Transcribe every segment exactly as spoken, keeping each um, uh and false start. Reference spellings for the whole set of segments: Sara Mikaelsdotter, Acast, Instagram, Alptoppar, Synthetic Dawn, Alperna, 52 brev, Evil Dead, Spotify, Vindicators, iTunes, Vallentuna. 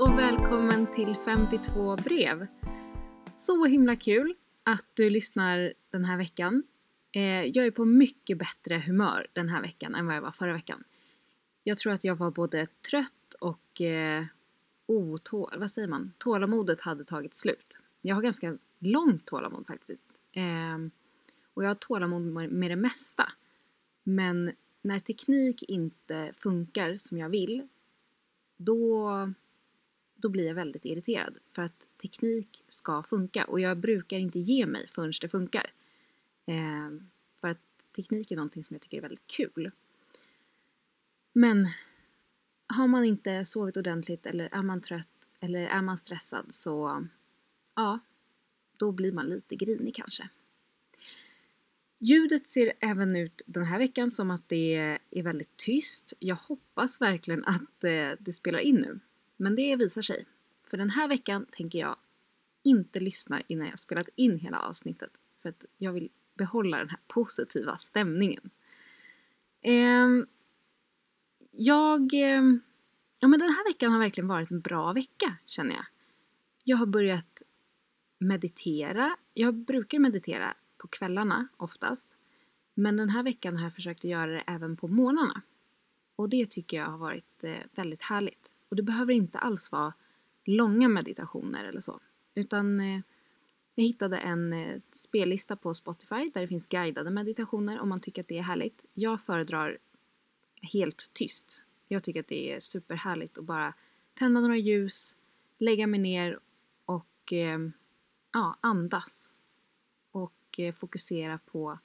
och välkommen till femtiotvå brev. Så himla kul att du lyssnar den här veckan. Jag är på mycket bättre humör den här veckan än vad jag var förra veckan. Jag tror att jag var både trött och eh, otå, vad säger man? tålamodet hade tagit slut. Jag har ganska långt tålamod faktiskt. Eh, och jag har tålamod med det mesta. Men när teknik inte funkar som jag vill, då, då blir jag väldigt irriterad. För att teknik ska funka och jag brukar inte ge mig förrän det funkar. Eh, för att teknik är någonting som jag tycker är väldigt kul. Men har man inte sovit ordentligt eller är man trött eller är man stressad, så ja, då blir man lite grinig kanske. Ljudet ser även ut den här veckan som att det är väldigt tyst. Jag hoppas verkligen att det spelar in nu, men det visar sig. För den här veckan tänker jag inte lyssna innan jag spelat in hela avsnittet, för att jag vill behålla den här positiva stämningen. Ehm... Jag, ja men den här veckan har verkligen varit en bra vecka, känner jag. Jag har börjat meditera. Jag brukar meditera på kvällarna oftast. Men den här veckan har jag försökt att göra det även på morgnarna. Och det tycker jag har varit väldigt härligt. Och det behöver inte alls vara långa meditationer eller så. Utan jag hittade en spellista på Spotify där det finns guidade meditationer om man tycker att det är härligt. Jag föredrar helt tyst. Jag tycker att det är superhärligt att bara tända några ljus, lägga mig ner och eh, ja, andas. Och eh, fokusera på,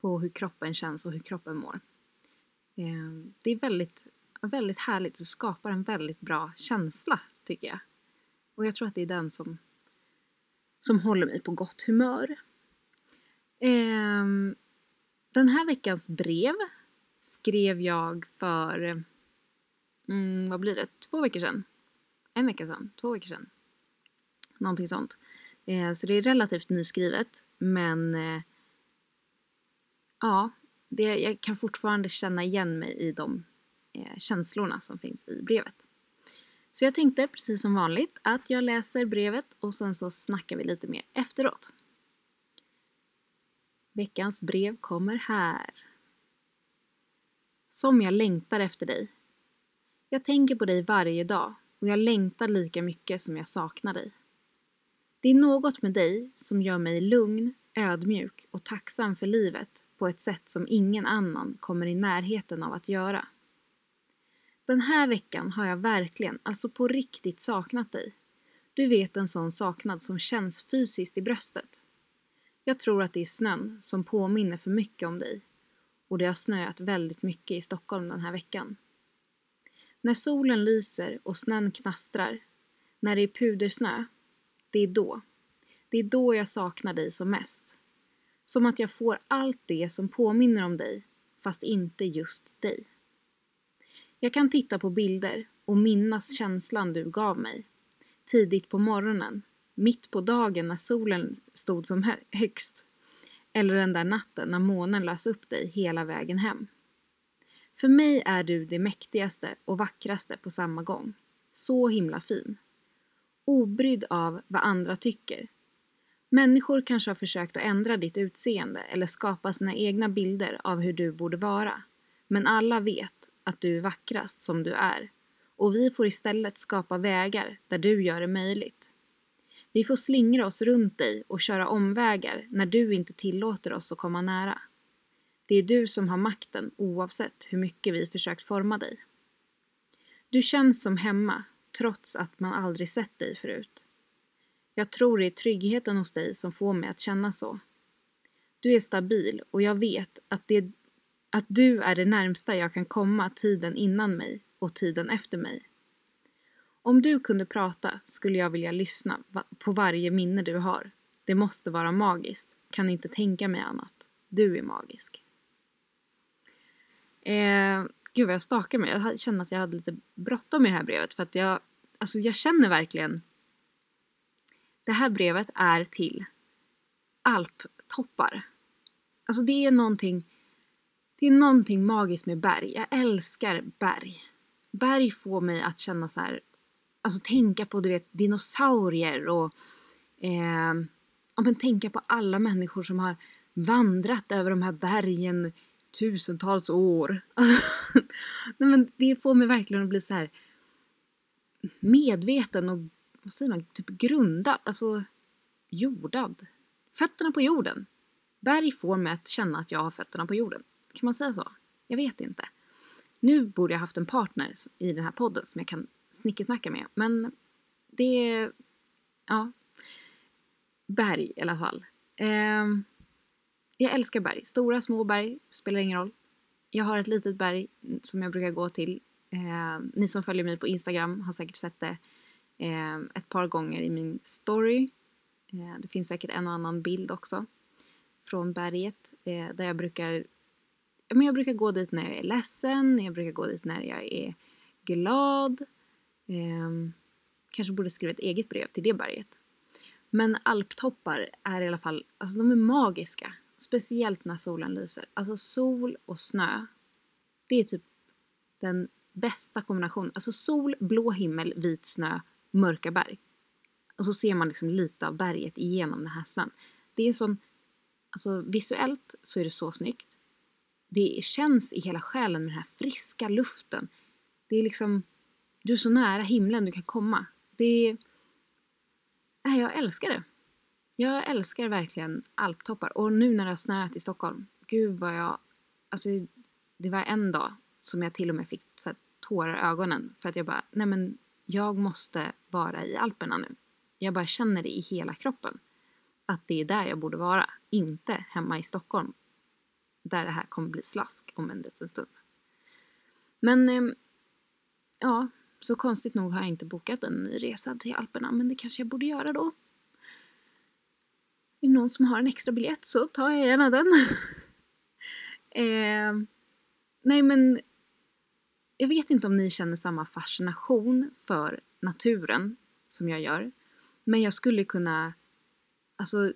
på hur kroppen känns och hur kroppen mår. Eh, det är väldigt, väldigt härligt och skapar en väldigt bra känsla, tycker jag. Och jag tror att det är den som, som håller mig på gott humör. Eh, den här veckans brev skrev jag för, mm, vad blir det, två veckor sedan? En vecka sedan, två veckor sedan. Någonting sånt. Eh, så det är relativt nyskrivet, men eh, ja, det, jag kan fortfarande känna igen mig i de eh, känslorna som finns i brevet. Så jag tänkte, precis som vanligt, att jag läser brevet och sen så snackar vi lite mer efteråt. Veckans brev kommer här. Som jag längtar efter dig. Jag tänker på dig varje dag och jag längtar lika mycket som jag saknar dig. Det är något med dig som gör mig lugn, ödmjuk och tacksam för livet på ett sätt som ingen annan kommer i närheten av att göra. Den här veckan har jag verkligen, alltså på riktigt, saknat dig. Du vet, en sån saknad som känns fysiskt i bröstet. Jag tror att det är snön som påminner för mycket om dig. Och det har snöat väldigt mycket i Stockholm den här veckan. När solen lyser och snön knastrar, när det är pudersnö, det är då. Det är då jag saknar dig som mest. Som att jag får allt det som påminner om dig, fast inte just dig. Jag kan titta på bilder och minnas känslan du gav mig. Tidigt på morgonen, mitt på dagen när solen stod som högst. Eller den där natten när månen lös upp dig hela vägen hem. För mig är du det mäktigaste och vackraste på samma gång. Så himla fin. Obrydd av vad andra tycker. Människor kanske har försökt att ändra ditt utseende eller skapa sina egna bilder av hur du borde vara. Men alla vet att du är vackrast som du är. Och vi får istället skapa vägar där du gör det möjligt. Vi får slingra oss runt dig och köra omvägar när du inte tillåter oss att komma nära. Det är du som har makten oavsett hur mycket vi försökt forma dig. Du känns som hemma trots att man aldrig sett dig förut. Jag tror det är tryggheten hos dig som får mig att känna så. Du är stabil och jag vet att, det, att du är det närmsta jag kan komma tiden innan mig och tiden efter mig. Om du kunde prata skulle jag vilja lyssna på varje minne du har. Det måste vara magiskt. Kan inte tänka mig annat. Du är magisk. Eh, gud vad jag stakar mig. Jag känner att jag hade lite bråttom i det här brevet. För att jag, alltså jag känner verkligen. Det här brevet är till alptoppar. Alltså det är någonting, det är någonting magiskt med berg. Jag älskar berg. Berg får mig att känna så här. Alltså tänka på, du vet, dinosaurier och eh, ja, men tänka på alla människor som har vandrat över de här bergen tusentals år. Alltså, nej, men det får mig verkligen att bli så här medveten och, vad säger man, typ grundad, alltså jordad. Fötterna på jorden. Berg får mig att känna att jag har fötterna på jorden. Kan man säga så? Jag vet inte. Nu borde jag haft en partner i den här podden som jag kan snickesnacka med. Men det, ja, berg i alla fall. Eh, jag älskar berg. Stora, små berg spelar ingen roll. Jag har ett litet berg som jag brukar gå till. Eh, ni som följer mig på Instagram har säkert sett det eh, ett par gånger i min story. Eh, det finns säkert en och annan bild också från berget eh, där jag brukar... Men jag brukar gå dit när jag är ledsen. Jag brukar gå dit när jag är glad. Eh, kanske borde skriva ett eget brev till det berget. Men alptoppar är i alla fall... Alltså de är magiska. Speciellt när solen lyser. Alltså sol och snö. Det är typ den bästa kombinationen. Alltså sol, blå himmel, vit snö, mörka berg. Och så ser man liksom lite av berget igenom den här snön. Det är sån... Alltså visuellt så är det så snyggt. Det känns i hela själen med den här friska luften. Det är liksom, du är så nära himlen du kan komma. Det är, nej, jag älskar det. Jag älskar verkligen alptoppar. Och nu när det har snöat i Stockholm, gud vad jag, alltså det var en dag som jag till och med fick så här tårar i ögonen. För att jag bara, nej men jag måste vara i Alperna nu. Jag bara känner det i hela kroppen. Att det är där jag borde vara. Inte hemma i Stockholm. Där det här kommer bli slask om en liten stund. Men eh, ja, så konstigt nog har jag inte bokat en ny resa till Alperna. Men det kanske jag borde göra då. Är det någon som har en extra biljett så tar jag gärna den. eh, nej men, jag vet inte om ni känner samma fascination för naturen som jag gör. Men jag skulle kunna, alltså...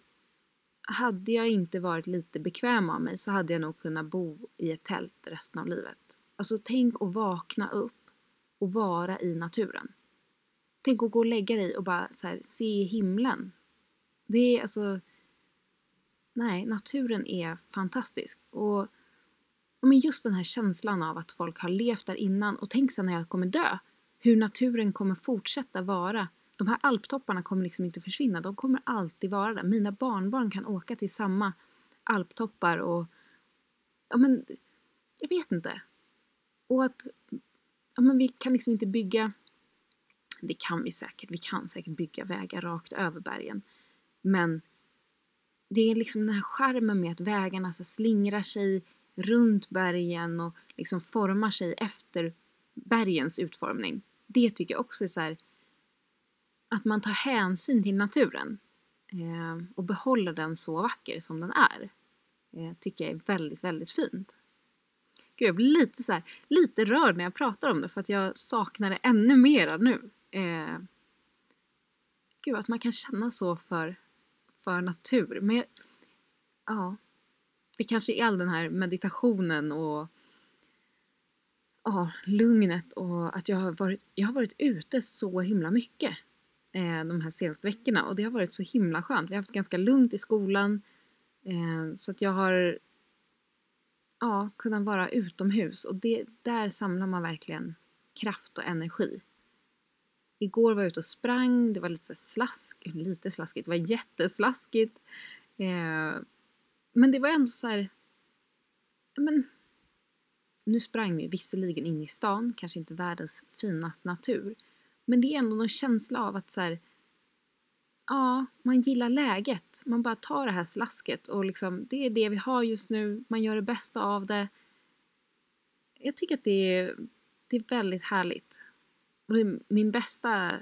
Hade jag inte varit lite bekväm av mig så hade jag nog kunnat bo i ett tält resten av livet. Alltså tänk att vakna upp och vara i naturen. Tänk att gå och lägga dig och bara så här, se himlen. Det är alltså... Nej, naturen är fantastisk. Och, och men just den här känslan av att folk har levt där innan. Och tänk sen när jag kommer dö. Hur naturen kommer fortsätta vara. De här alptopparna kommer liksom inte försvinna. De kommer alltid vara där. Mina barnbarn kan åka till samma alptoppar. Och, ja men, jag vet inte. Och att ja men, vi kan liksom inte bygga. Det kan vi säkert. Vi kan säkert bygga vägar rakt över bergen. Men det är liksom den här charmen med att vägarna så slingrar sig runt bergen. Och liksom formar sig efter bergens utformning. Det tycker jag också är så här. Att man tar hänsyn till naturen eh, och behåller den så vacker som den är. Eh, tycker jag är väldigt, väldigt fint. Gud, jag blir lite, så här, lite rörd när jag pratar om det. För att jag saknar det ännu mera nu. Eh, gud, att man kan känna så för, för natur. Men jag, ja, det kanske är all den här meditationen och... Ja, lugnet och att jag har varit, jag har varit ute så himla mycket eh, de här senaste veckorna. Och det har varit så himla skönt. Vi har haft ganska lugnt i skolan. Eh, så att jag har ja, kunnat vara utomhus. Och det, där samlar man verkligen kraft och energi. Igår var jag ute och sprang. Det var lite så slask, lite slaskigt. Det var jätteslaskigt. Eh, men det var ändå så här... Men... Nu sprang vi visserligen in i stan, kanske inte världens finaste natur. Men det är ändå någon känsla av att så här, ja, man gillar läget. Man bara tar det här slasket och liksom, det är det vi har just nu. Man gör det bästa av det. Jag tycker att det är, det är väldigt härligt. Och det, min bästa,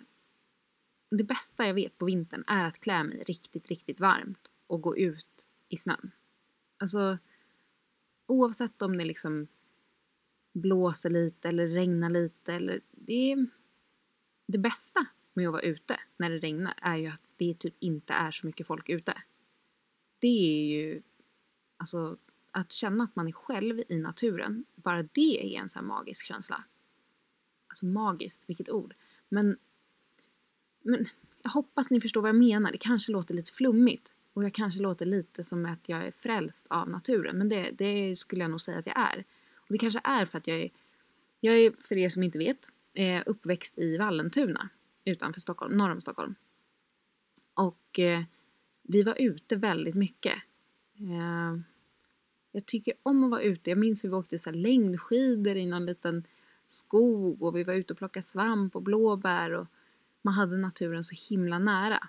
det bästa jag vet på vintern är att klä mig riktigt, riktigt varmt och gå ut i snön. Alltså, oavsett om det liksom... blåser lite eller regnar lite eller det är det bästa med att vara ute när det regnar är ju att det typ inte är så mycket folk ute. Det är ju alltså att känna att man är själv i naturen, bara det är en sån här magisk känsla. Alltså magiskt, vilket ord. Men men jag hoppas ni förstår vad jag menar. Det kanske låter lite flummigt. Och jag kanske låter lite som att jag är frälst av naturen. Men det, det skulle jag nog säga att jag är. Och det kanske är för att jag är, jag är för er som inte vet, uppväxt i Vallentuna. Utanför Stockholm, norr om Stockholm. Och eh, vi var ute väldigt mycket. Eh, jag tycker om att vara ute. Jag minns hur vi åkte så här längdskidor i någon liten skog. Och vi var ute och plockade svamp och blåbär. Och man hade naturen så himla nära.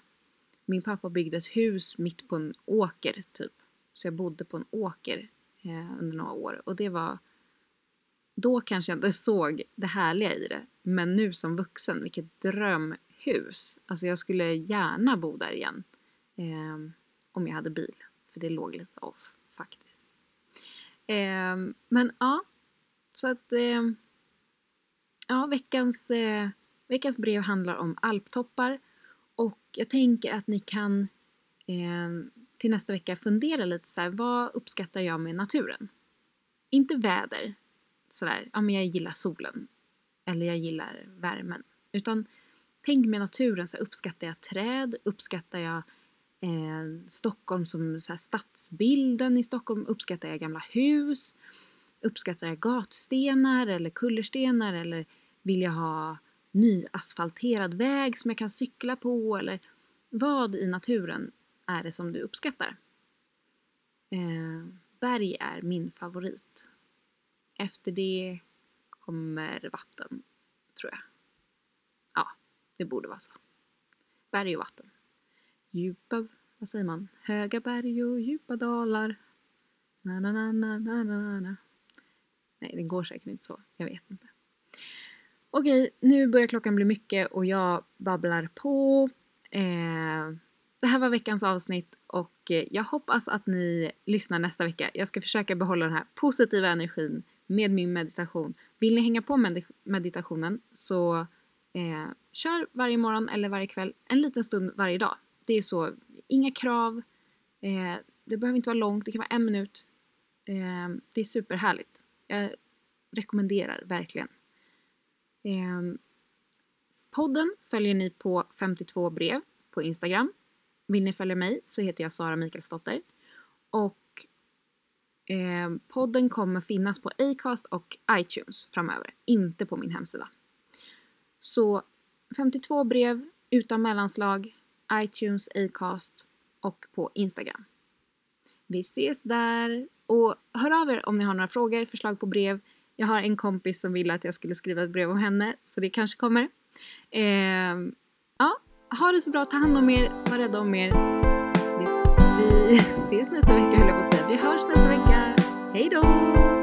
Min pappa byggde ett hus mitt på en åker typ. Så jag bodde på en åker eh, under några år. Och det var... Då kanske jag inte såg det härliga i det. Men nu som vuxen, vilket drömhus. Alltså jag skulle gärna bo där igen. Eh, om jag hade bil. För det låg lite off faktiskt. Eh, men ja. Så att. Eh, ja, veckans, eh, veckans brev handlar om alptoppar. Och jag tänker att ni kan. Eh, till nästa vecka fundera lite så här. Vad uppskattar jag med naturen? Inte väder. Sådär, ja men jag gillar solen. Eller jag gillar värmen. Utan tänk med naturen, så uppskattar jag träd, uppskattar jag eh, Stockholm som så här, stadsbilden i Stockholm, uppskattar jag gamla hus, uppskattar jag gatstenar eller kullerstenar, eller vill jag ha ny asfalterad väg som jag kan cykla på, eller vad i naturen är det som du uppskattar? Eh, berg är min favorit. Efter det kommer vatten, tror jag. Ja, det borde vara så. Berg och vatten. Djupa, vad säger man? Höga berg och djupa dalar. Na, na, na, na, na, na. Nej, det går säkert inte så. Jag vet inte. Okej, nu börjar klockan bli mycket och jag babblar på. Eh, det här var veckans avsnitt. Och jag hoppas att ni lyssnar nästa vecka. Jag ska försöka behålla den här positiva energin med min meditation. Vill ni hänga på med meditationen så eh, kör varje morgon eller varje kväll. En liten stund varje dag. Det är så. Inga krav. Eh, det behöver inte vara långt. Det kan vara en minut. Eh, det är superhärligt. Jag rekommenderar verkligen. Eh, podden följer ni på femtiotvå brev på Instagram. Vill ni följa mig så heter jag Sara Mikaelsdotter. Och eh, podden kommer finnas på Acast och iTunes framöver. Inte på min hemsida. Så femtiotvå brev utan mellanslag. iTunes, Acast och på Instagram. Vi ses där. Och hör av er om ni har några frågor, förslag på brev. Jag har en kompis som ville att jag skulle skriva ett brev om henne. Så det kanske kommer. Eh, ja. Ha det så bra, ta hand om er, var rädda om er. Vi ses nästa vecka, höll jag på att säga. Vi hörs nästa vecka. Hej då!